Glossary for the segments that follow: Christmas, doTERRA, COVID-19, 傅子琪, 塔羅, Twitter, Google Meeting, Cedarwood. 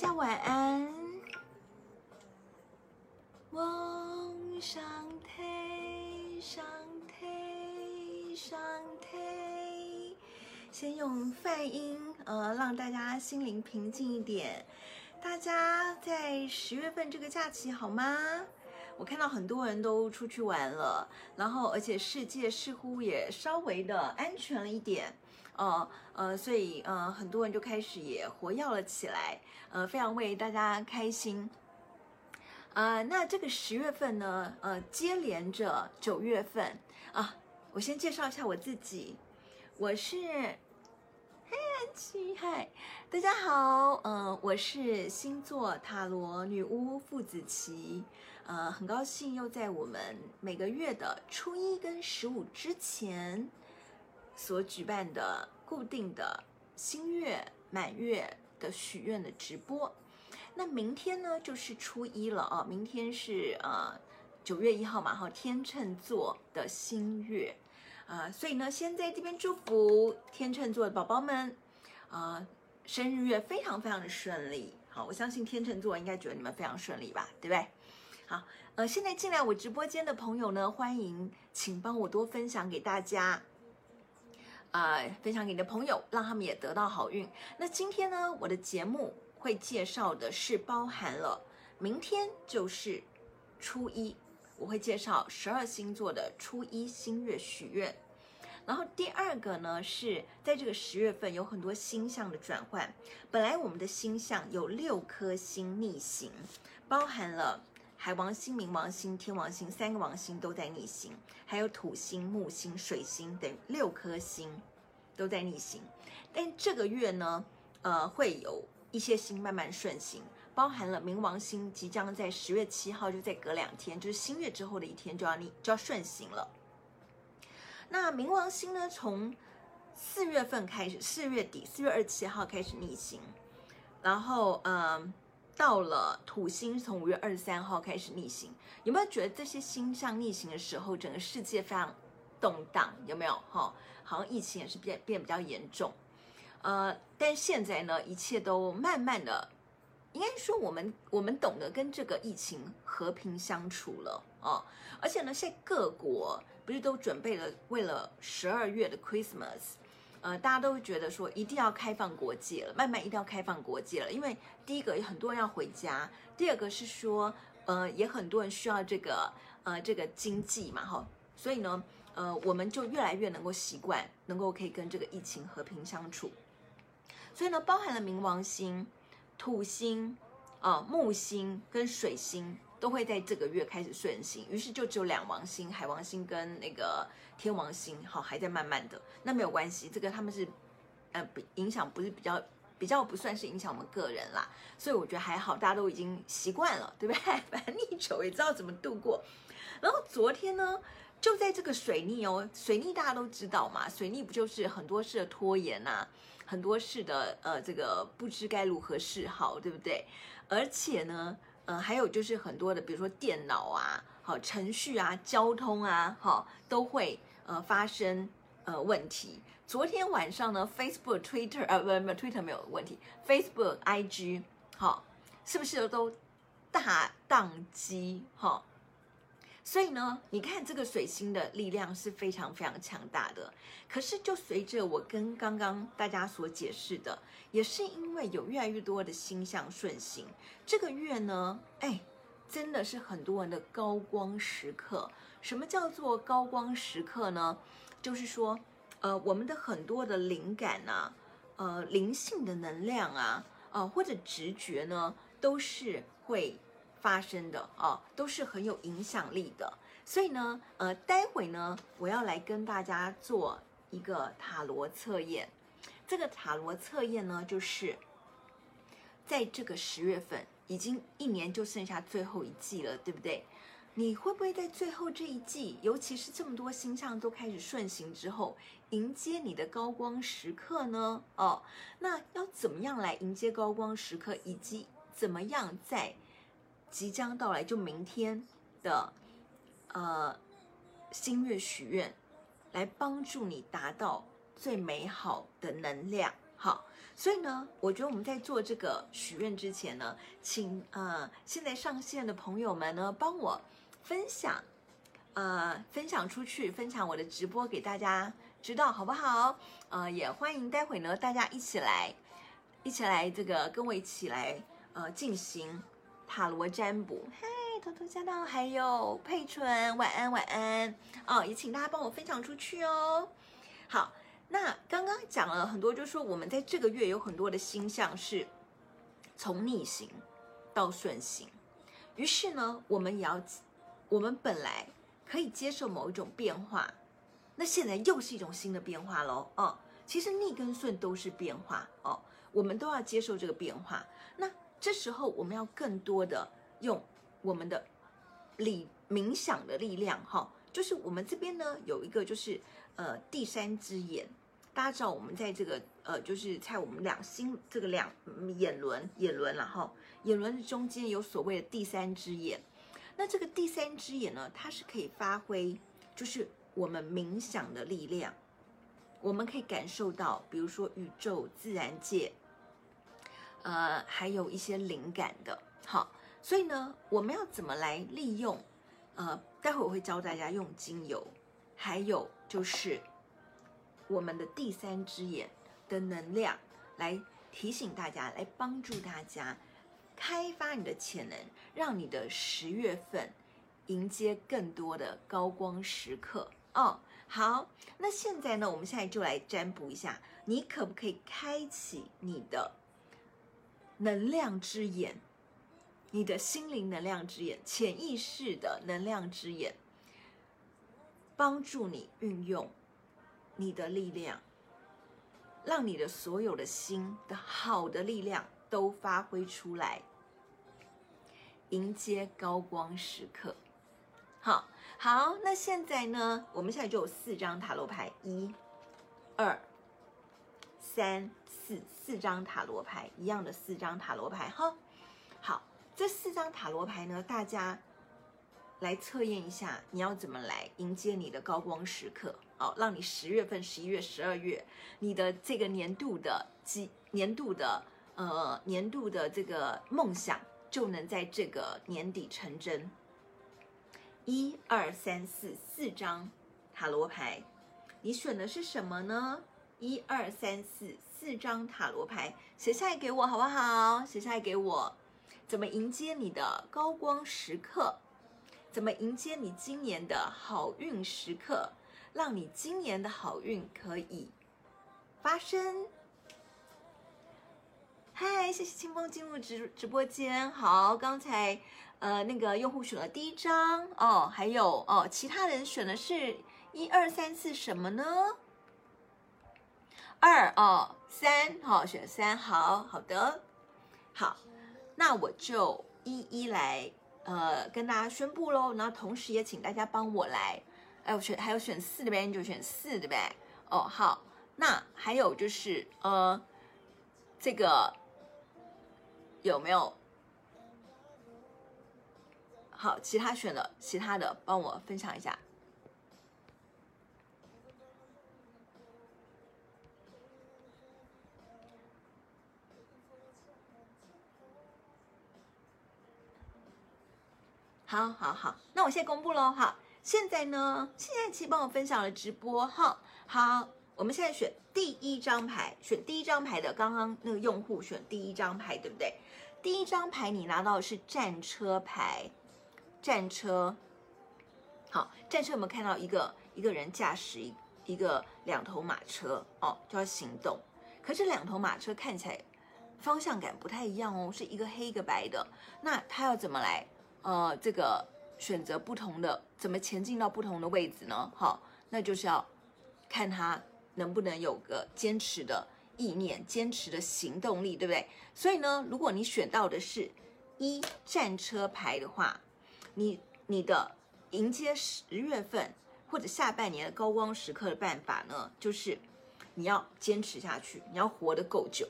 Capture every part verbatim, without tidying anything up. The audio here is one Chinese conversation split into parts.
家晚安。嗡上忒上忒上忒，先用泛音，呃，让大家心灵平静一点。大家在十月份这个假期好吗？我看到很多人都出去玩了，然后而且世界似乎也稍微的安全了一点，呃呃，所以呃很多人就开始也活跃了起来，呃，非常为大家开心。啊、呃，那这个十月份呢，呃，接连着九月份啊，我先介绍一下我自己，我是。嗨，大家好，嗯、呃，我是星座塔罗女巫傅子琪，呃，很高兴又在我们每个月的初一跟十五之前所举办的固定的新月、满月的许愿的直播。那明天呢，就是初一了啊，明天是呃九月一号嘛，哈，天秤座的新月。啊、呃，所以呢，先在这边祝福天秤座的宝宝们，啊、呃，生日月非常非常的顺利。好，我相信天秤座应该觉得你们非常顺利吧，对不对？好，呃，现在进来我直播间的朋友呢，欢迎，请帮我多分享给大家，啊、呃，分享给你的朋友，让他们也得到好运。那今天呢，我的节目会介绍的是包含了，明天就是初一。我会介绍十二星座的初一新月许愿，然后第二个呢是在这个十月份有很多星象的转换。本来我们的星象有六颗星逆行，包含了海王星、冥王星、天王星，三个王星都在逆行，还有土星、木星、水星等六颗星都在逆行。但这个月呢，呃，会有一些星慢慢顺行。包含了冥王星即将在十月七号，就在隔两天，就是新月之后的一天就要逆就要顺行了。那冥王星呢，从四月份开始，四月底四月二十七号开始逆行，然后嗯，到了土星从五月二十三号开始逆行。有没有觉得这些星象逆行的时候，整个世界非常动荡？有没有哈？好像疫情也是变变比较严重，呃，但现在呢，一切都慢慢的。应该说我们我们懂得跟这个疫情和平相处了哦，而且呢，现在各国不是都准备了为了十二月的 Christmas， 呃，大家都觉得说一定要开放国界了，慢慢一定要开放国界了，因为第一个很多人要回家，第二个是说呃也很多人需要这个呃这个经济嘛哈、哦，所以呢呃我们就越来越能够习惯，能够可以跟这个疫情和平相处，所以呢包含了冥王星。土星、呃、木星跟水星都会在这个月开始顺行，于是就只有两王星、海王星跟那个天王星，好还在慢慢的，那没有关系，这个他们是呃影响不是比较比较不算是影响我们个人啦，所以我觉得还好，大家都已经习惯了，对不对？反正逆球也知道怎么度过。然后昨天呢，就在这个水逆哦，水逆大家都知道嘛，水逆不就是很多事的拖延啊？很多事的呃，这个不知该如何是好，对不对？而且呢，呃，还有就是很多的，比如说电脑啊、好程序啊、交通啊，好都会呃发生呃问题。昨天晚上呢 ，Facebook、Twitter 啊，不不 ，Twitter 没有问题 ，Facebook、I G 好，是不是都大宕机？哈，所以呢，你看这个水星的力量是非常非常强大的。可是，就随着我跟刚刚大家所解释的，也是因为有越来越多的星象顺行，这个月呢，哎，真的是很多人的高光时刻。什么叫做高光时刻呢？就是说，呃，我们的很多的灵感啊，呃，灵性的能量啊，呃，或者直觉呢，都是会。发生的啊，都是很有影响力的。所以呢，呃，待会呢，我要来跟大家做一个塔罗测验。这个塔罗测验呢，就是在这个十月份，已经一年就剩下最后一季了，对不对？你会不会在最后这一季，尤其是这么多星象都开始顺行之后，迎接你的高光时刻呢？哦，那要怎么样来迎接高光时刻，以及怎么样在即将到来，就明天的呃新月许愿，来帮助你达到最美好的能量。好，所以呢，我觉得我们在做这个许愿之前呢，请呃现在上线的朋友们呢，帮我分享，呃分享出去，分享我的直播给大家知道，好不好？呃，也欢迎待会呢大家一起来，一起来这个跟我一起来呃进行塔罗占卜。嗨，偷偷加到，还有佩纯，晚安晚安哦，也请大家帮我分享出去哦。好。那刚刚讲了很多，就是说我们在这个月有很多的星象是从逆行到顺行，于是呢，我们也要，我们本来可以接受某一种变化，那现在又是一种新的变化咯、哦、其实逆跟顺都是变化、哦、我们都要接受这个变化。那这时候我们要更多的用我们的理冥想的力量、哦、就是我们这边呢有一个就是呃第三只眼。大家知道我们在这个呃，就是在我们两心这个两眼轮眼轮然后眼轮中间有所谓的第三只眼。那这个第三只眼呢，它是可以发挥就是我们冥想的力量，我们可以感受到，比如说宇宙、自然界，呃，还有一些灵感的。好，所以呢，我们要怎么来利用？呃，待会我会教大家用精油，还有就是。我们的第三只眼的能量来提醒大家，来帮助大家开发你的潜能，让你的十月份迎接更多的高光时刻哦。好，那现在呢，我们现在就来占卜一下，你可不可以开启你的能量之眼，你的心灵能量之眼，潜意识的能量之眼，帮助你运用你的力量，让你的所有的心的好的力量都发挥出来，迎接高光时刻。好，好，那现在呢，我们现在就有四张塔罗牌，一、二、三、四，四张塔罗牌，一样的四张塔罗牌哈。好，这四张塔罗牌呢，大家来测验一下，你要怎么来迎接你的高光时刻。哦、让你十月份、十一月、十二月，你的这个年度的年度的呃年度的这个梦想，就能在这个年底成真。一、二、三、四，四张塔罗牌，你选的是什么呢？一、二、三、四，四张塔罗牌，写下来给我好不好？写下来给我，怎么迎接你的高光时刻？怎么迎接你今年的好运时刻？让你今年的好运可以发生。嗨，谢谢清风进入 直, 直播间。好，刚才呃那个用户选了第一张哦，还有哦，其他人选的是一二三四什么呢？二哦三，好、哦、选三，好好的，好，那我就一一来呃跟大家宣布喽。然后同时也请大家帮我来。哎，我选还有选四的呗，你就选四的呗。哦，好，那还有就是呃，这个有没有？好，其他选的，其他的帮我分享一下。好好好，那我先公布咯，好。现在呢，现在其实帮我分享了直播哈。好，我们现在选第一张牌，选第一张牌的刚刚那个用户选第一张牌，对不对？第一张牌你拿到的是战车牌，战车。好，战车有没有看到一个一个人驾驶一一个两头马车哦，就要行动。可是两头马车看起来方向感不太一样哦，是一个黑一个白的。那他要怎么来？呃，这个。选择不同的，怎么前进到不同的位置呢？好，那就是要看他能不能有个坚持的意念，坚持的行动力，对不对？所以呢，如果你选到的是一战车牌的话，你你的迎接十月份或者下半年的高光时刻的办法呢，就是你要坚持下去，你要活得够久，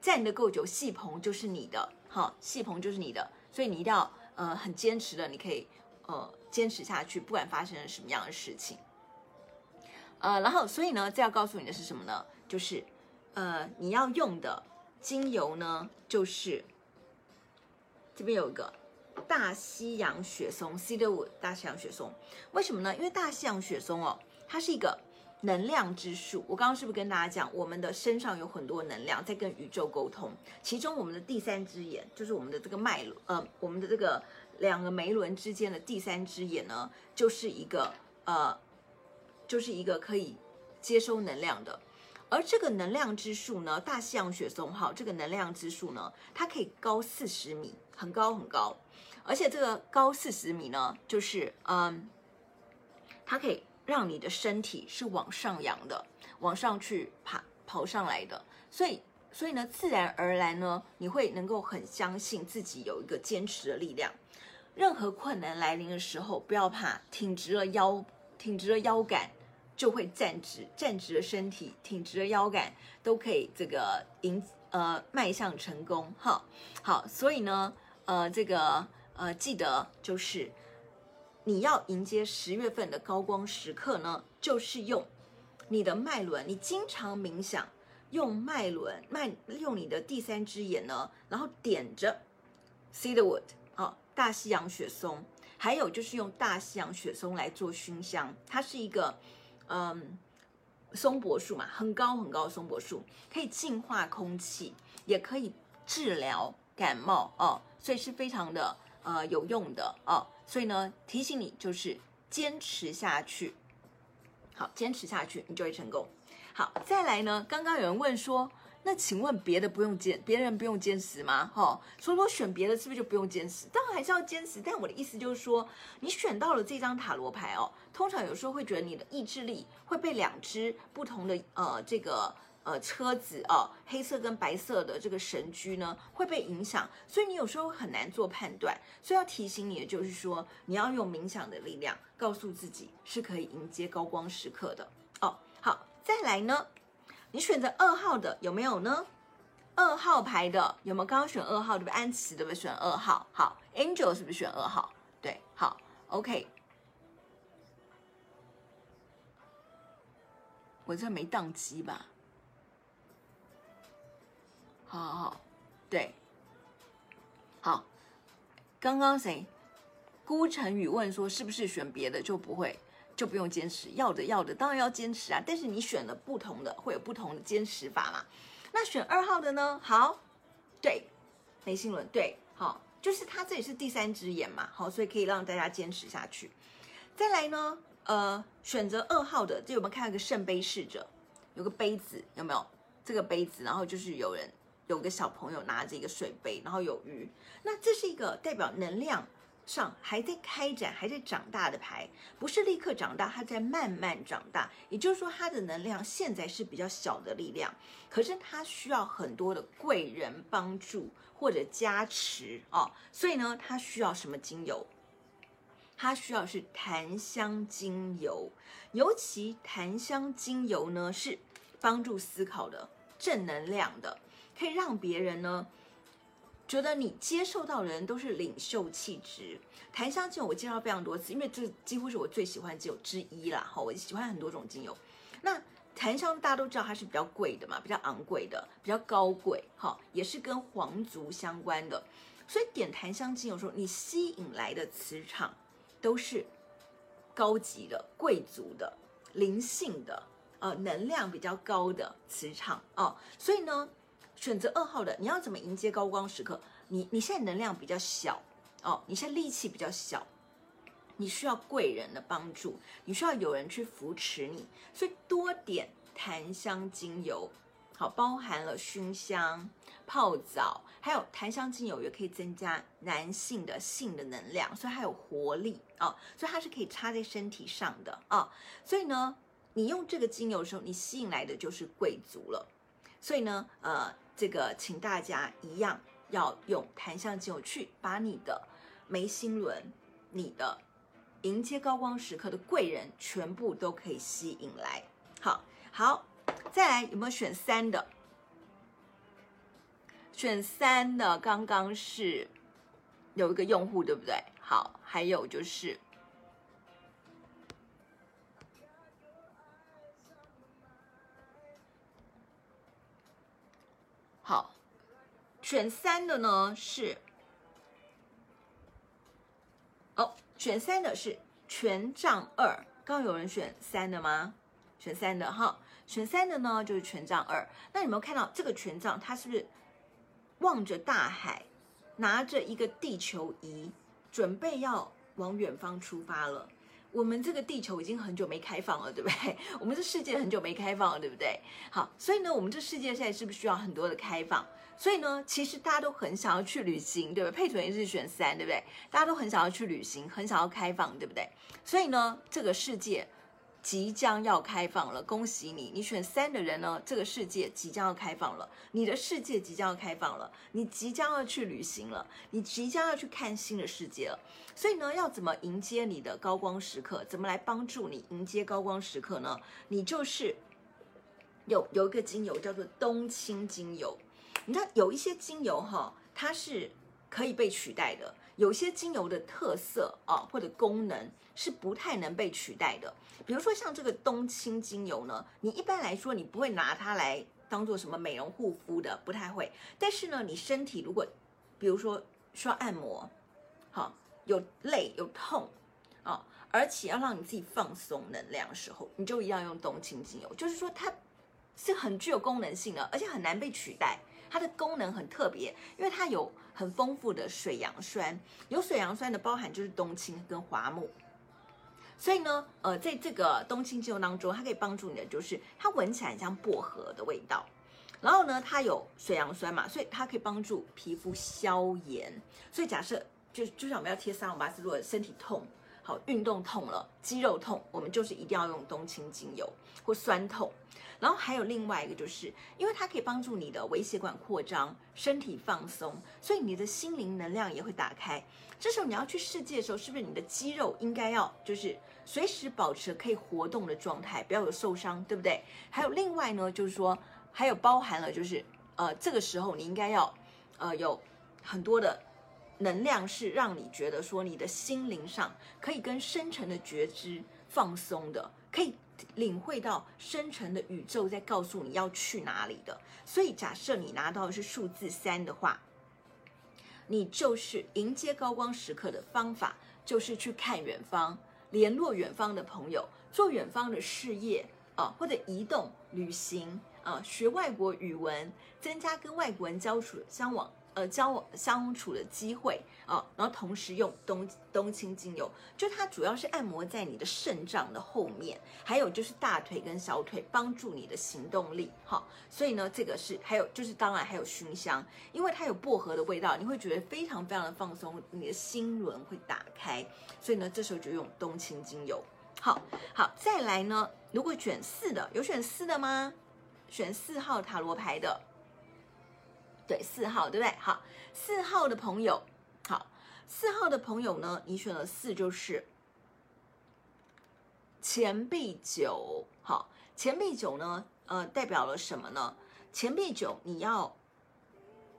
站得够久，戏棚就是你的，好，戏棚就是你的，所以你一定要。呃，很坚持的，你可以呃坚持下去，不管发生了什么样的事情。呃，然后所以呢，这要告诉你的是什么呢？就是呃，你要用的精油呢，就是这边有一个大西洋雪松 Cedarwood 大西洋雪松，为什么呢？因为大西洋雪松哦，它是一个能量之树。我刚刚是不是跟大家讲，我们的身上有很多能量在跟宇宙沟通，其中我们的第三只眼，就是我们的这个脉轮，呃，我们的这个两个眉轮之间的第三只眼呢，就是一个呃，就是一个可以接收能量的。而这个能量之树呢，大西洋雪松号这个能量之树呢，它可以高四十米，很高很高。而且这个高四十米呢，就是嗯，它可以让你的身体是往上扬的，往上去爬跑上来的。所以，所以呢，自然而然呢，你会能够很相信自己有一个坚持的力量。任何困难来临的时候，不要怕，挺直了腰，挺直了腰杆。就会站直，站直的身体，挺直的腰杆，都可以这个迎呃迈向成功哈。好，所以呢，呃，这个呃，记得就是你要迎接十月份的高光时刻呢，就是用你的脉轮，你经常冥想，用脉轮，脉用你的第三只眼呢，然后点着 Cedarwood 啊，大西洋雪松，还有就是用大西洋雪松来做熏香，它是一个。嗯，松柏树嘛，很高很高的松柏树，可以净化空气，也可以治疗感冒哦，所以是非常的呃有用的哦。所以呢，提醒你就是坚持下去，好，坚持下去，你就会成功。好，再来呢，刚刚有人问说，那请问别的不用坚，别人不用坚持吗？哦，所以说选别的是不是就不用坚持？当然还是要坚持，但我的意思就是说，你选到了这张塔罗牌哦，通常有时候会觉得你的意志力会被两只不同的呃这个呃车子哦，黑色跟白色的这个神驹呢会被影响，所以你有时候很难做判断。所以要提醒你的就是说，你要用冥想的力量，告诉自己是可以迎接高光时刻的哦。好，再来呢？你选择二号的有没有呢？二号牌的有没有？刚刚选二号对不对？安琪对不对？选二号，好 ，Angel 是不是选二号？对，好 ，OK。我这没宕机吧？好好好，对，好。刚刚谁？孤城宇问说，是不是选别的就不会？就不用坚持，要的要的当然要坚持啊，但是你选了不同的会有不同的坚持法嘛。那选二号的呢？好，对，梅心轮，对，好，就是它这里是第三只眼嘛，好，所以可以让大家坚持下去。再来呢，呃，选择二号的，这有没有看到一个圣杯侍者，有个杯子，有没有？这个杯子，然后就是有人有个小朋友拿着一个水杯，然后有鱼，那这是一个代表能量。上还在开展还在长大的牌，不是立刻长大，它在慢慢长大，也就是说它的能量现在是比较小的力量，可是它需要很多的贵人帮助或者加持哦，所以呢它需要什么精油？它需要是檀香精油，尤其檀香精油呢是帮助思考的，正能量的，可以让别人呢觉得你接受到的人都是领袖气质。檀香精油我介绍非常多次，因为这几乎是我最喜欢的精油之一啦。我喜欢很多种精油。那檀香大家都知道它是比较贵的嘛，比较昂贵的，比较高贵，也是跟皇族相关的。所以点檀香精油的时候，你吸引来的磁场都是高级的、贵族的、灵性的、呃、能量比较高的磁场哦。所以呢。选择二号的，你要怎么迎接高光时刻？你你现在能量比较小哦，你现在力气比较小，你需要贵人的帮助，你需要有人去扶持你，所以多点檀香精油，好，包含了熏香、泡澡，还有檀香精油也可以增加男性的性的能量，所以它有活力哦，所以它是可以插在身体上的哦，所以呢，你用这个精油的时候，你吸引来的就是贵族了，所以呢，呃。这个请大家一样要用檀香精油去把你的眉心轮、你的迎接高光时刻的贵人全部都可以吸引来。好，好，再来有没有选三的？选三的刚刚是有一个用户对不对？好，还有就是好，选三的呢是，哦，选三的是权杖二。刚有人选三的吗？选三的哈，选三的呢就是权杖二。那你有没有看到这个权杖？它是不是望着大海，拿着一个地球仪，准备要往远方出发了？我们这个地球已经很久没开放了，对不对？我们这世界很久没开放了，对不对？好，所以呢，我们这世界现在是不是需要很多的开放？所以呢，其实大家都很想要去旅行，对不对？配准也是选三，对不对？大家都很想要去旅行，很想要开放，对不对？所以呢，这个世界即将要开放了，恭喜你！你选三的人呢，这个世界即将要开放了，你的世界即将要开放了，你即将要去旅行了，你即将要去看新的世界了。所以呢，要怎么迎接你的高光时刻？怎么来帮助你迎接高光时刻呢？你就是有有一个精油叫做冬青精油，你知道有一些精油哈，它是可以被取代的。有些精油的特色啊，或者功能是不太能被取代的。比如说像这个冬青精油呢，你一般来说你不会拿它来当做什么美容护肤的，不太会。但是呢，你身体如果比如说需要按摩，好，有累有痛啊，而且要让你自己放松能量的时候，你就一样用冬青精油。就是说它是很具有功能性的，而且很难被取代。它的功能很特别，因为它有很丰富的水杨酸，有水杨酸的包含就是冬青跟桦木，所以呢，呃，在这个冬青精油当中，它可以帮助你的就是它闻起来很像薄荷的味道，然后呢，它有水杨酸嘛，所以它可以帮助皮肤消炎。所以假设就就像我们要贴三五八四，如果身体痛，好，运动痛了，肌肉痛，我们就是一定要用冬青精油或酸痛。然后还有另外一个，就是因为它可以帮助你的微血管扩张，身体放松，所以你的心灵能量也会打开。这时候你要去世界的时候，是不是你的肌肉应该要就是随时保持可以活动的状态，不要有受伤，对不对？还有另外呢，就是说还有包含了就是呃这个时候你应该要呃有很多的能量，是让你觉得说你的心灵上可以跟深层的觉知放松的，可以领会到深层的宇宙在告诉你要去哪里的。所以假设你拿到的是数字三的话，你就是迎接高光时刻的方法，就是去看远方，联络远方的朋友，做远方的事业啊，或者移动旅行啊，学外国语文，增加跟外国人交处相往。呃，交往相处的机会啊，然后同时用冬冬青精油，就它主要是按摩在你的肾脏的后面，还有就是大腿跟小腿，帮助你的行动力哈。所以呢，这个是还有就是当然还有熏香，因为它有薄荷的味道，你会觉得非常非常的放松，你的心轮会打开。所以呢，这时候就用冬青精油。好，好，再来呢，如果选四的，有选四的吗？选四号塔罗牌的。对，四号，对不对？好，四号的朋友，好，四号的朋友呢，你选了四就是钱币九。好，钱币九呢，呃，代表了什么呢？钱币九，你要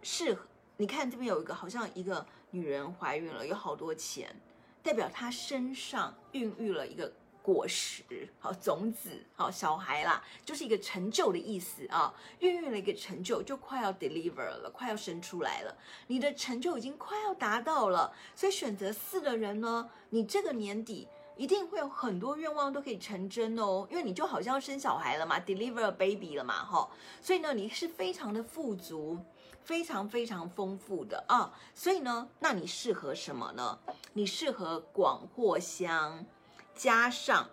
适合，你看这边有一个，好像一个女人怀孕了，有好多钱，代表她身上孕育了一个果实，好，种子，好，小孩啦，就是一个成就的意思啊，孕育了一个成就，就快要 deliver 了，快要生出来了，你的成就已经快要达到了。所以选择四的人呢，你这个年底一定会有很多愿望都可以成真哦，因为你就好像要生小孩了嘛， deliver baby 了嘛哈，所以呢，你是非常的富足，非常非常丰富的啊。所以呢，那你适合什么呢？你适合广藿香加上，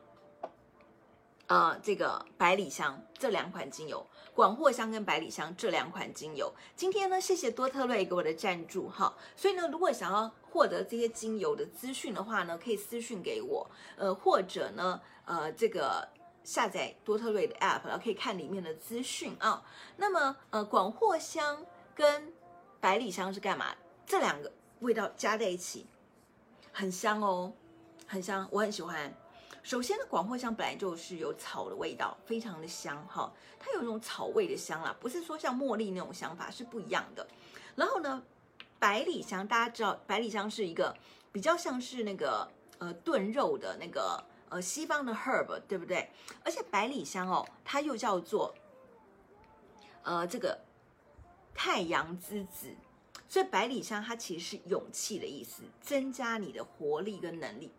呃，这个百里香这两款精油，广藿香跟百里香这两款精油。今天呢，谢谢多特瑞给我的赞助哈。所以呢，如果想要获得这些精油的资讯的话呢，可以私讯给我，呃，或者呢，呃，这个下载多特瑞的 app， 然后可以看里面的资讯啊。那么，呃，广藿香跟百里香是干嘛？这两个味道加在一起，很香哦。很香，我很喜欢。首先呢，广藿香本来就是有草的味道，非常的香哈，它有一种草味的香啦，不是说像茉莉那种香法，是不一样的。然后呢，百里香大家知道，百里香是一个比较像是那个呃炖肉的那个呃西方的 herb， 对不对？而且百里香哦，它又叫做呃这个太阳之子，所以百里香它其实是勇气的意思，增加你的活力跟能力。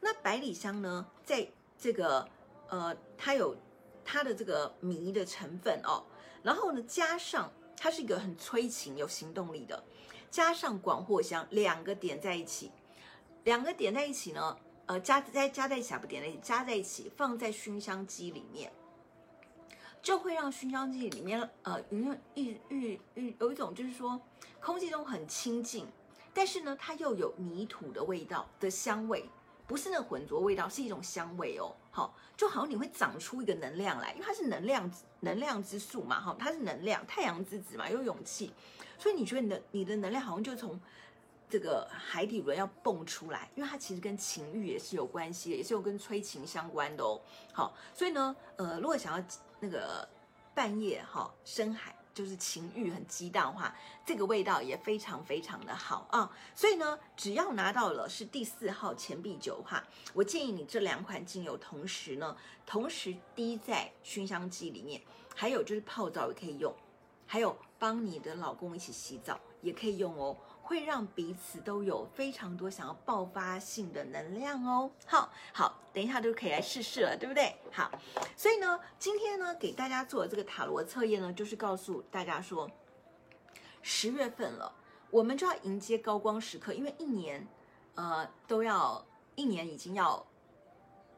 那百里香呢，在这个呃，它有它的这个迷的成分哦，然后呢，加上它是一个很催情、有行动力的，加上广藿香，两个点在一起，两个点在一起呢，呃，加在加在一起还不点在一起，加在一起放在熏香机里面。就会让熏香剂里面，呃，有一种就是说，空气中很清净，但是呢，它又有泥土的味道的香味，不是那浑浊味道，是一种香味哦。好，就好像你会长出一个能量来，因为它是能量能量之树嘛，哈，它是能量，太阳之子嘛，有勇气，所以你觉得你的你的能量好像就从这个海底轮要蹦出来，因为它其实跟情欲也是有关系的，也是有跟催情相关的哦。好，所以呢，呃，如果想要那个半夜哈深海就是情欲很激荡的话，这个味道也非常非常的好啊。所以呢，只要拿到了是第四号钱币酒的话，我建议你这两款精油同时呢，同时滴在熏香机里面，还有就是泡澡也可以用，还有帮你的老公一起洗澡也可以用哦。会让彼此都有非常多想要爆发性的能量哦。好好，等一下就可以来试试了，对不对？好，所以呢，今天呢给大家做的这个塔罗测验呢，就是告诉大家说，十月份了，我们就要迎接高光时刻，因为一年，呃，都要一年已经要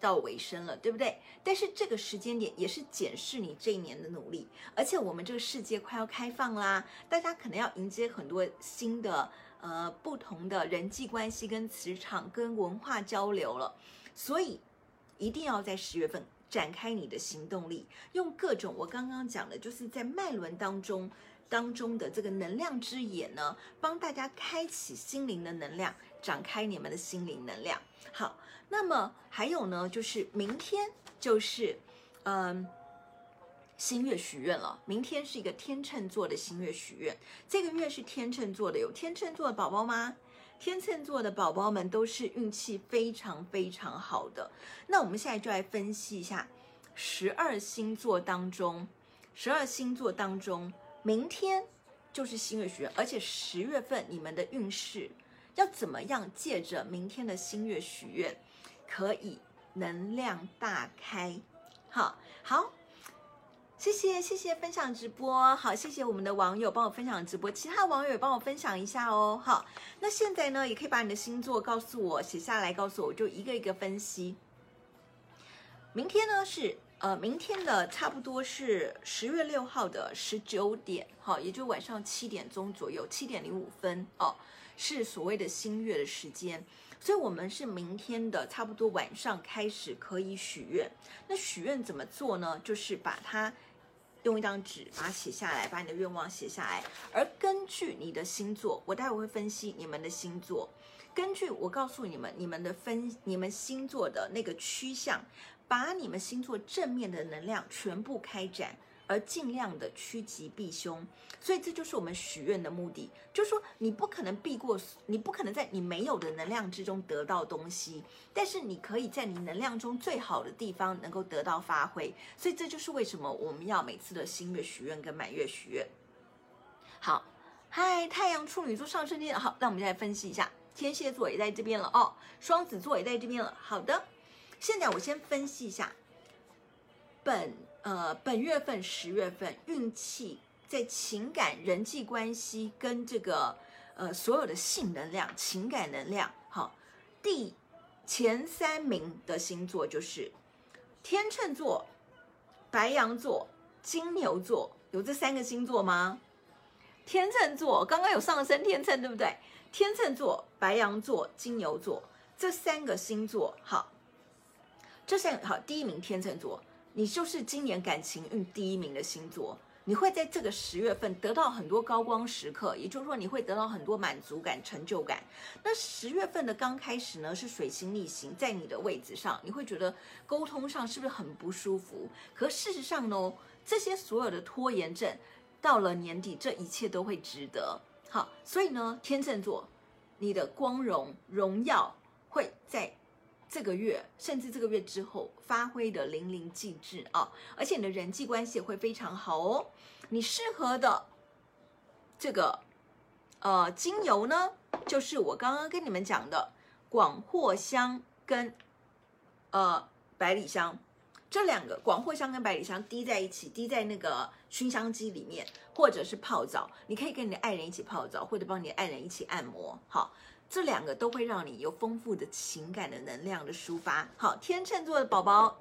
到尾声了，对不对？但是这个时间点也是检视你这一年的努力，而且我们这个世界快要开放啦，大家可能要迎接很多新的呃不同的人际关系跟磁场跟文化交流了，所以一定要在十月份展开你的行动力，用各种我刚刚讲的就是在脉轮当中当中的这个能量之眼呢，帮大家开启心灵的能量，展开你们的心灵能量。好，那么还有呢，就是明天就是嗯新月许愿了。明天是一个天秤座的新月许愿，这个月是天秤座的，有天秤座的宝宝吗？天秤座的宝宝们都是运气非常非常好的。那我们现在就来分析一下十二星座当中，十二星座当中，明天就是新月许愿，而且十月份你们的运势要怎么样借着明天的新月许愿，可以能量大开。好，好，谢谢谢谢分享直播，好，谢谢我们的网友帮我分享直播，其他网友也帮我分享一下哦。好，那现在呢，也可以把你的星座告诉我，写下来告诉我，我就一个一个分析。明天呢是。呃，明天的差不多是十月六号的十九点，好，也就晚上七点钟左右，七点零五分哦，是所谓的新月的时间，所以我们是明天的差不多晚上开始可以许愿。那许愿怎么做呢？就是把它用一张纸把它写下来，把你的愿望写下来，而根据你的星座，我待会会分析你们的星座，根据我告诉你们你们的分你们星座的那个趋向。把你们星座正面的能量全部开展，而尽量的趋吉避凶，所以这就是我们许愿的目的。就是说，你不可能避过，你不可能在你没有的能量之中得到东西，但是你可以在你能量中最好的地方能够得到发挥。所以这就是为什么我们要每次的新月许愿跟满月许愿。好，嗨，太阳处女座上升天，好，那我们再来分析一下，天蝎座也在这边了哦，双子座也在这边了。好的。现在我先分析一下本呃本月份十月份运气在情感人际关系跟这个呃所有的性能量情感能量，好，第前三名的星座就是天秤座、白羊座、金牛座，有这三个星座吗？天秤座刚刚有上升天秤对不对？天秤座、白羊座、金牛座这三个星座，好。这是好，第一名天秤座，你就是今年感情运第一名的星座，你会在这个十月份得到很多高光时刻，也就是说你会得到很多满足感、成就感。那十月份的刚开始呢，是水星逆行在你的位置上，你会觉得沟通上是不是很不舒服？可事实上呢，这些所有的拖延症，到了年底，这一切都会值得。好，所以呢，天秤座，你的光荣、荣耀会在这个月甚至这个月之后发挥的淋漓尽致啊，而且你的人际关系也会非常好哦。你适合的这个呃精油呢，就是我刚刚跟你们讲的广藿香跟呃百里香，这两个广藿香跟百里香滴在一起，滴在那个熏香机里面，或者是泡澡，你可以跟你的爱人一起泡澡，或者帮你的爱人一起按摩。好，这两个都会让你有丰富的情感的能量的抒发。好，天秤座的宝宝，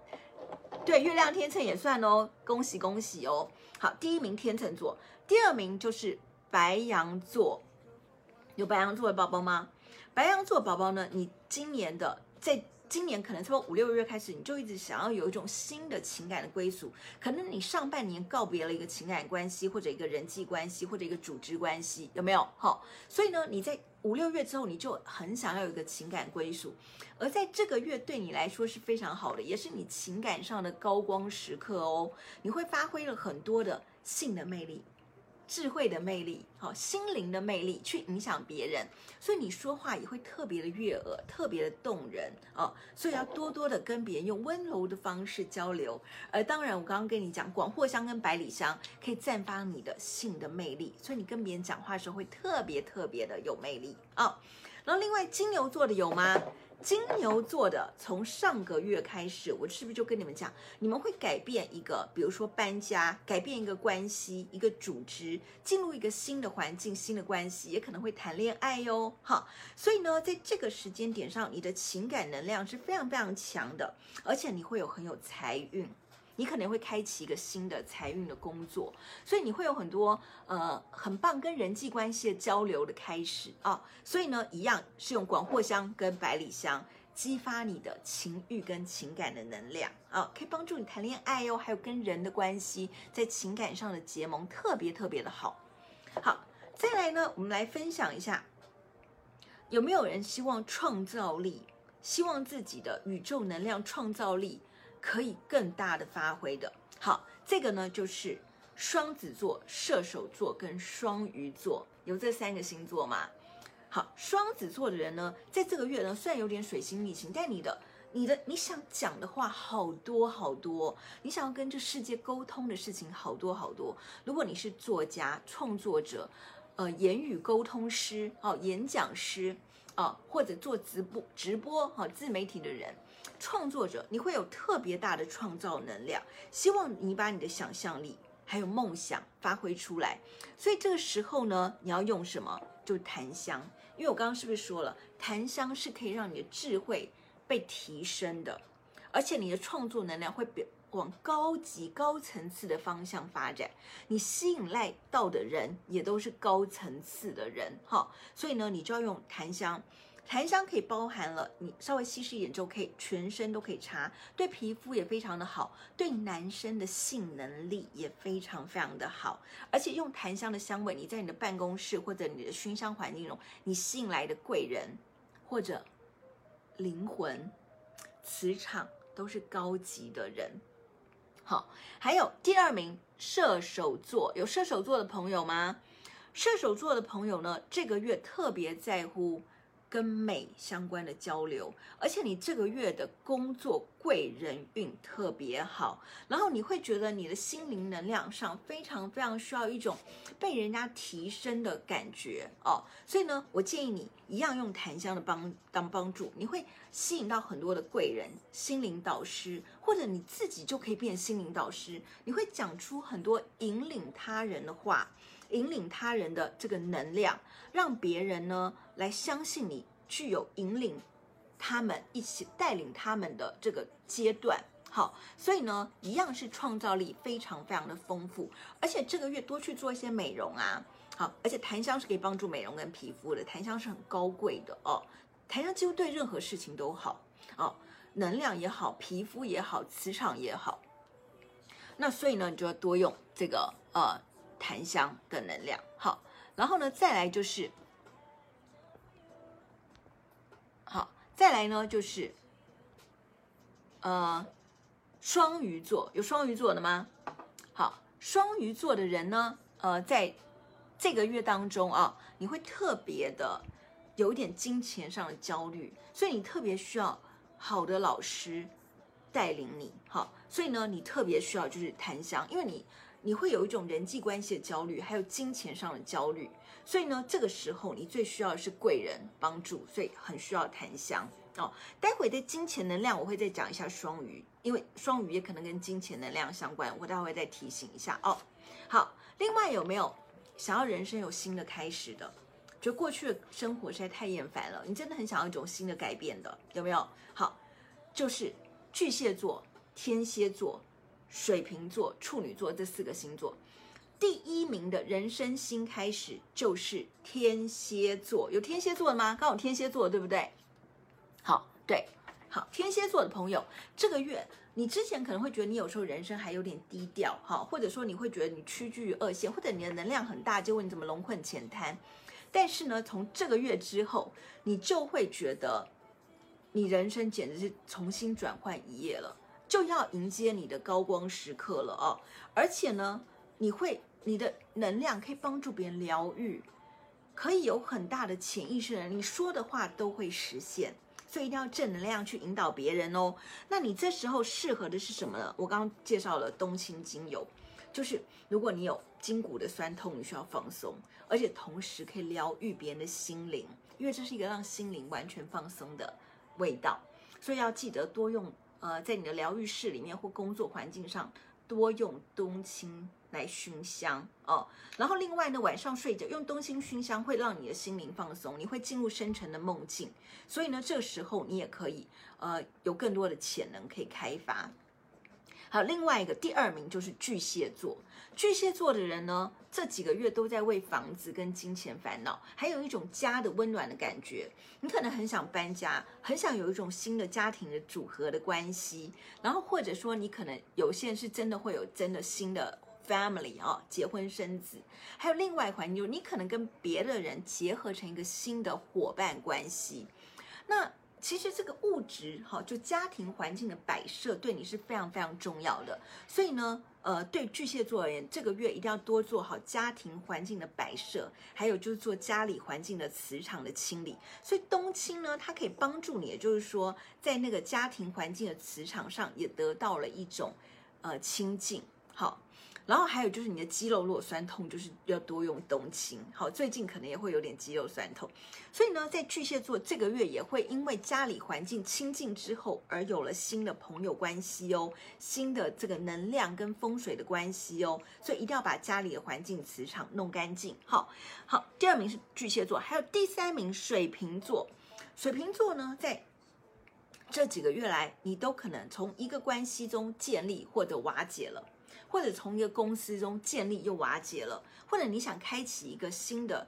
对，月亮天秤也算哦，恭喜恭喜哦。好，第一名天秤座，第二名就是白羊座。有白羊座的宝宝吗？白羊座宝宝呢，你今年的在今年可能差不多五六月开始，你就一直想要有一种新的情感的归属。可能你上半年告别了一个情感关系，或者一个人际关系，或者一个组织关系，有没有？好，所以呢，你在五六月之后，你就很想要有一个情感归属。而在这个月对你来说是非常好的，也是你情感上的高光时刻哦。你会发挥了很多的性的魅力、智慧的魅力、好心灵的魅力去影响别人，所以你说话也会特别的悦耳，特别的动人、哦、所以要多多的跟别人用温柔的方式交流。而当然我刚刚跟你讲，广藿香跟百里香可以绽放你的性的魅力，所以你跟别人讲话的时候会特别特别的有魅力、哦、然后另外金牛座的有吗？金牛座的从上个月开始，我是不是就跟你们讲，你们会改变一个，比如说搬家，改变一个关系，一个组织，进入一个新的环境，新的关系，也可能会谈恋爱哟。好，所以呢在这个时间点上，你的情感能量是非常非常强的，而且你会有很有财运，你可能会开启一个新的财运的工作，所以你会有很多呃很棒跟人际关系的交流的开始啊。所以呢，一样是用广藿香跟百里香激发你的情欲跟情感的能量啊，可以帮助你谈恋爱哦，还有跟人的关系在情感上的结盟特别特别的好。好，再来呢，我们来分享一下，有没有人希望创造力，希望自己的宇宙能量创造力可以更大的发挥的？好，这个呢就是双子座、射手座跟双鱼座，有这三个星座嘛。好，双子座的人呢，在这个月呢，虽然有点水星逆行，但你的你的你想讲的话好多好多，你想要跟这世界沟通的事情好多好多。如果你是作家、创作者，呃，言语沟通师、哦、演讲师、哦、或者做直播直播、哦、自媒体的人，创作者，你会有特别大的创造能量，希望你把你的想象力还有梦想发挥出来。所以这个时候呢，你要用什么？就檀香，因为我刚刚是不是说了，檀香是可以让你的智慧被提升的，而且你的创作能量会往高级高层次的方向发展，你吸引来到的人也都是高层次的人、哦、所以呢你就要用檀香。檀香可以包含了，你稍微稀释一点就可以全身都可以擦，对皮肤也非常的好，对男生的性能力也非常非常的好。而且用檀香的香味，你在你的办公室或者你的熏香环境中，你吸引来的贵人或者灵魂磁场都是高级的人。好，还有第二名射手座，有射手座的朋友吗？射手座的朋友呢，这个月特别在乎跟美相关的交流，而且你这个月的工作贵人运特别好，然后你会觉得你的心灵能量上非常非常需要一种被人家提升的感觉哦。所以呢，我建议你一样用檀香的帮当帮助，你会吸引到很多的贵人、心灵导师，或者你自己就可以变心灵导师，你会讲出很多引领他人的话。引领他人的这个能量，让别人呢来相信你具有引领他们，一起带领他们的这个阶段。好，所以呢一样是创造力非常非常的丰富，而且这个月多去做一些美容啊。好，而且檀香是可以帮助美容跟皮肤的，檀香是很高贵的哦，檀香几乎对任何事情都好哦，能量也好，皮肤也好，磁场也好。那所以呢你就要多用这个呃檀香的能量。好，然后呢再来就是好再来呢就是呃双鱼座，有双鱼座的吗？好，双鱼座的人呢呃在这个月当中啊，你会特别的有一点金钱上的焦虑，所以你特别需要好的老师带领你。好，所以呢你特别需要就是檀香，因为你你会有一种人际关系的焦虑，还有金钱上的焦虑。所以呢，这个时候你最需要的是贵人帮助，所以很需要檀香哦。待会的金钱能量我会再讲一下双鱼，因为双鱼也可能跟金钱能量相关，我待会再提醒一下哦。好，另外有没有想要人生有新的开始的？觉得过去的生活实在太厌烦了，你真的很想要一种新的改变的，有没有？好，就是巨蟹座、天蝎座、水瓶座、处女座这四个星座，第一名的人生新开始就是天蝎座。有天蝎座的吗？刚好天蝎座，对不对？好，对，好，天蝎座的朋友，这个月你之前可能会觉得你有时候人生还有点低调，好，或者说你会觉得你屈居于二线，或者你的能量很大，结果你怎么龙困浅滩？但是呢，从这个月之后，你就会觉得你人生简直是重新转换一页了。就要迎接你的高光时刻了哦，而且呢，你会你的能量可以帮助别人疗愈，可以有很大的潜意识能力，你说的话都会实现，所以一定要正能量去引导别人哦。那你这时候适合的是什么呢？我刚刚介绍了冬青精油，就是如果你有筋骨的酸痛，你需要放松，而且同时可以疗愈别人的心灵，因为这是一个让心灵完全放松的味道，所以要记得多用。呃，在你的疗愈室里面或工作环境上，多用冬青来熏香哦。然后另外呢，晚上睡觉用冬青熏香会让你的心灵放松，你会进入深沉的梦境。所以呢，这时候你也可以呃有更多的潜能可以开发。好，另外一个第二名就是巨蟹座。巨蟹座的人呢，这几个月都在为房子跟金钱烦恼，还有一种家的温暖的感觉。你可能很想搬家，很想有一种新的家庭的组合的关系，然后或者说你可能有些人是真的会有真的新的 family 啊、哦，结婚生子。还有另外一环境，你可能跟别的人结合成一个新的伙伴关系。那其实这个物质就家庭环境的摆设对你是非常非常重要的，所以呢呃，对巨蟹座而言，这个月一定要多做好家庭环境的摆设，还有就是做家里环境的磁场的清理。所以冬青呢，它可以帮助你，也就是说在那个家庭环境的磁场上也得到了一种呃清净。好，然后还有就是你的肌肉如果酸痛，就是要多用冬青。好，最近可能也会有点肌肉酸痛，所以呢，在巨蟹座这个月也会因为家里环境清净之后，而有了新的朋友关系哦，新的这个能量跟风水的关系哦，所以一定要把家里的环境磁场弄干净。好，好，第二名是巨蟹座，还有第三名水瓶座。水瓶座呢，在这几个月来，你都可能从一个关系中建立或者瓦解了。或者从一个公司中建立又瓦解了，或者你想开启一个新的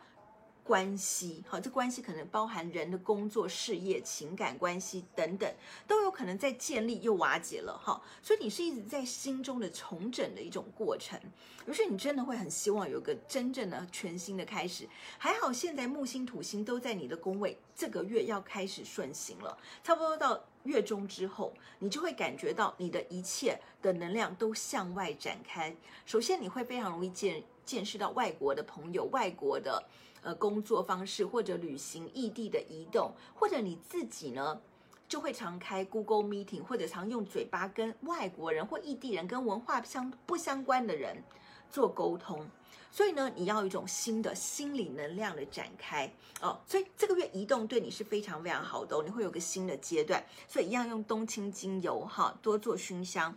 关系，好，这关系可能包含人的工作、事业、情感关系等等，都有可能在建立又瓦解了，哈，所以你是一直在心中的重整的一种过程。于是你真的会很希望有个真正的全新的开始。还好现在木星、土星都在你的宫位，这个月要开始顺行了，差不多到月中之后，你就会感觉到你的一切的能量都向外展开。首先，你会非常容易见见识到外国的朋友、外国的。呃，工作方式或者旅行异地的移动，或者你自己呢，就会常开 Google Meeting， 或者常用嘴巴跟外国人或异地人跟文化相不相关的人做沟通。所以呢，你要有一种新的心理能量的展开哦。所以这个月移动对你是非常非常好的哦，你会有个新的阶段。所以一样用冬青精油哈，多做熏香。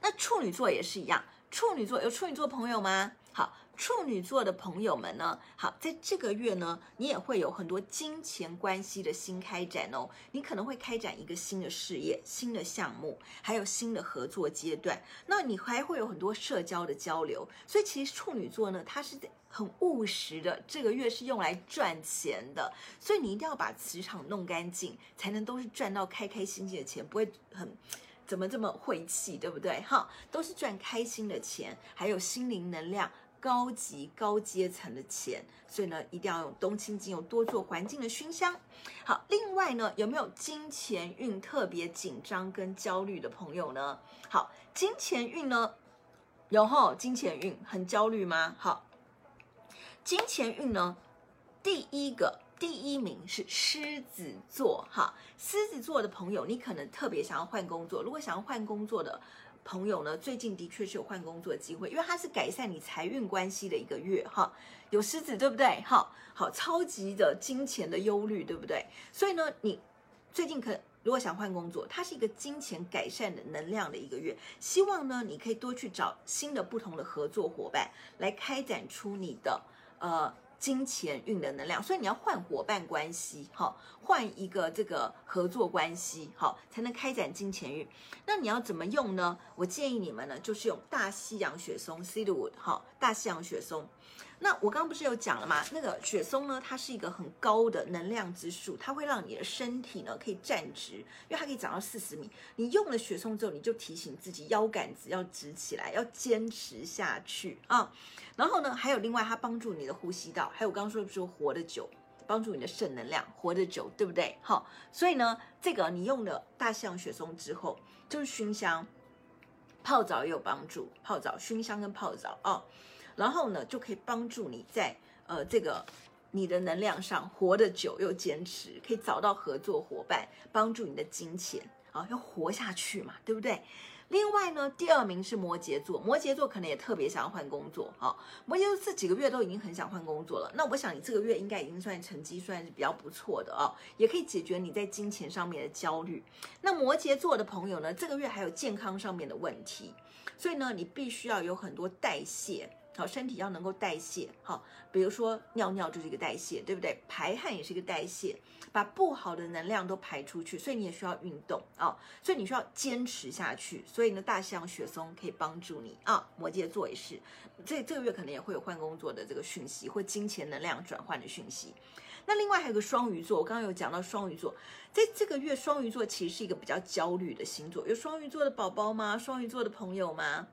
那处女座也是一样，处女座有处女座朋友吗？好，处女座的朋友们呢，好，在这个月呢，你也会有很多金钱关系的新开展哦。你可能会开展一个新的事业、新的项目，还有新的合作阶段。那你还会有很多社交的交流。所以其实处女座呢，它是很务实的，这个月是用来赚钱的。所以你一定要把磁场弄干净，才能都是赚到开开心心的钱，不会很。怎么这么晦气，对不对？哈，都是赚开心的钱，还有心灵能量、高级高阶层的钱，所以呢，一定要用冬青精油多做环境的熏香。好，另外呢，有没有金钱运特别紧张跟焦虑的朋友呢？好，金钱运呢，有哈，金钱运很焦虑吗？好，金钱运呢，第一个第一名是狮子座哈，狮子座的朋友，你可能特别想要换工作。如果想要换工作的朋友呢，最近的确是有换工作的机会，因为它是改善你财运关系的一个月哈。有狮子对不对哈？好，超级的金钱的忧虑对不对？所以呢，你最近可如果想换工作，它是一个金钱改善的能量的一个月。希望呢，你可以多去找新的不同的合作伙伴，来开展出你的呃。金钱运的能量，所以你要换伙伴关系，换一个这个合作关系，才能开展金钱运。那你要怎么用呢？我建议你们呢，就是用大西洋雪松 Cedarwood 大西洋雪松。那我刚刚不是有讲了吗？那个雪松呢，它是一个很高的能量之树，它会让你的身体呢可以站直，因为它可以长到四十米。你用了雪松之后，你就提醒自己腰杆子要直起来，要坚持下去啊。然后呢，还有另外它帮助你的呼吸道，还有我刚刚说的不是活得久，帮助你的肾能量活得久，对不对？好，所以呢，这个你用了大西洋雪松之后，就是熏香、泡澡也有帮助，泡澡、熏香跟泡澡啊。然后呢，就可以帮助你在呃这个你的能量上活得久又坚持，可以找到合作伙伴，帮助你的金钱啊，要活下去嘛，对不对？另外呢，第二名是摩羯座，摩羯座可能也特别想要换工作啊。摩羯座这几个月都已经很想换工作了，那我想你这个月应该已经算成绩算是比较不错的啊，也可以解决你在金钱上面的焦虑。那摩羯座的朋友呢，这个月还有健康上面的问题，所以呢，你必须要有很多代谢。好，身体要能够代谢，好，比如说尿尿就是一个代谢，对不对？排汗也是一个代谢，把不好的能量都排出去，所以你也需要运动啊、哦，所以你需要坚持下去。所以呢，大西洋雪松可以帮助你啊，摩羯座也是，这这个月可能也会有换工作的这个讯息，或金钱能量转换的讯息。那另外还有个双鱼座，我刚刚有讲到双鱼座，在这个月双鱼座其实是一个比较焦虑的星座，有双鱼座的宝宝吗？双鱼座的朋友吗？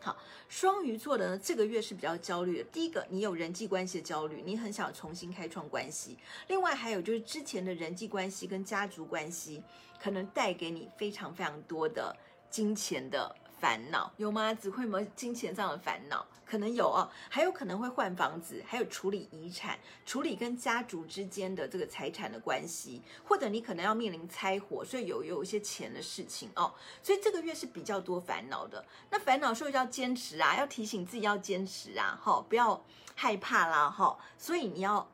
好，双鱼座的呢，这个月是比较焦虑的。第一个，你有人际关系的焦虑，你很想重新开创关系。另外还有就是之前的人际关系跟家族关系，可能带给你非常非常多的金钱的烦恼，有吗？只会有没有金钱上的烦恼？可能有哦，还有可能会换房子，还有处理遗产，处理跟家族之间的这个财产的关系，或者你可能要面临拆伙，所以有有一些钱的事情哦。所以这个月是比较多烦恼的。那烦恼所以要坚持啊，要提醒自己要坚持啊，哈、哦，不要害怕啦，哈、哦。所以你要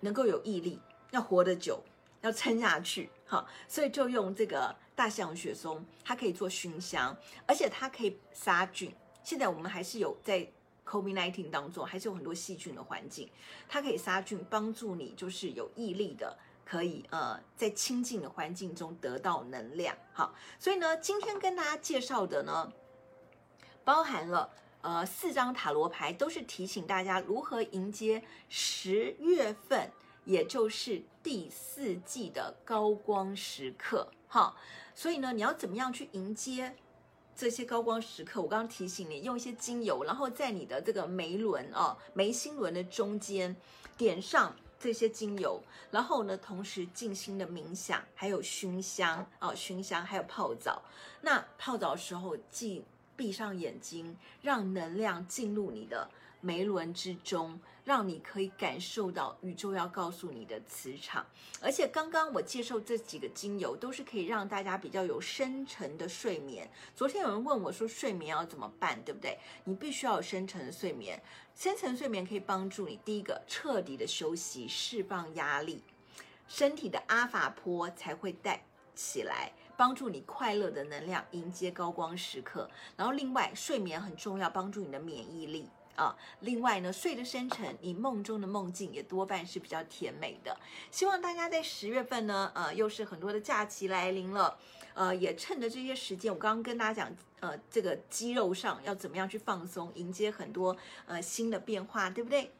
能够有毅力，要活得久，要撑下去，哈、哦。所以就用这个。大西洋雪松它可以做熏香，而且它可以杀菌。现在我们还是有在 COVID 十九 当中，还是有很多细菌的环境，它可以杀菌，帮助你就是有毅力的，可以呃在清静的环境中得到能量。好，所以呢，今天跟大家介绍的呢，包含了呃四张塔罗牌，都是提醒大家如何迎接十月份，也就是第四季的高光时刻。好，所以呢，你要怎么样去迎接这些高光时刻？我刚刚提醒你，用一些精油，然后在你的这个眉轮哦，眉心轮的中间点上这些精油，然后呢，同时静心的冥想，还有熏香哦，熏香还有泡澡。那泡澡的时候，记闭上眼睛，让能量进入你的眉轮之中，让你可以感受到宇宙要告诉你的磁场。而且刚刚我介绍这几个精油都是可以让大家比较有深沉的睡眠。昨天有人问我说睡眠要怎么办，对不对？你必须要有深沉的睡眠，深沉睡眠可以帮助你第一个彻底的休息，释放压力，身体的阿法波才会带起来，帮助你快乐的能量迎接高光时刻。然后另外睡眠很重要，帮助你的免疫力啊，另外呢，睡得深沉，你梦中的梦境也多半是比较甜美的。希望大家在十月份呢，呃，又是很多的假期来临了，呃，也趁着这些时间，我刚刚跟大家讲，呃，这个肌肉上要怎么样去放松，迎接很多呃新的变化，对不对？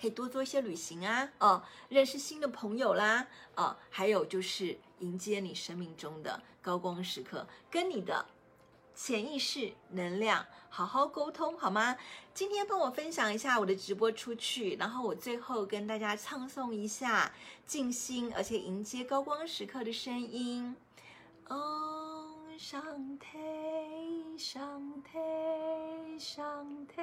可以多做一些旅行啊，呃，认识新的朋友啦，呃，还有就是迎接你生命中的高光时刻，跟你的潜意识能量好好沟通好吗？今天帮我分享一下我的直播出去，然后我最后跟大家唱诵一下静心而且迎接高光时刻的声音。唵上帝上帝上帝，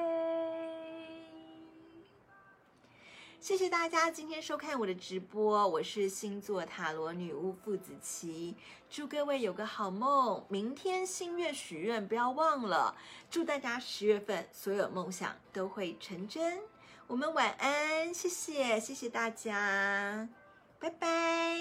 谢谢大家今天收看我的直播，我是星座塔罗女巫傅子琪，祝各位有个好梦，明天新月许愿不要忘了，祝大家十月份所有梦想都会成真，我们晚安，谢谢谢谢大家，拜拜。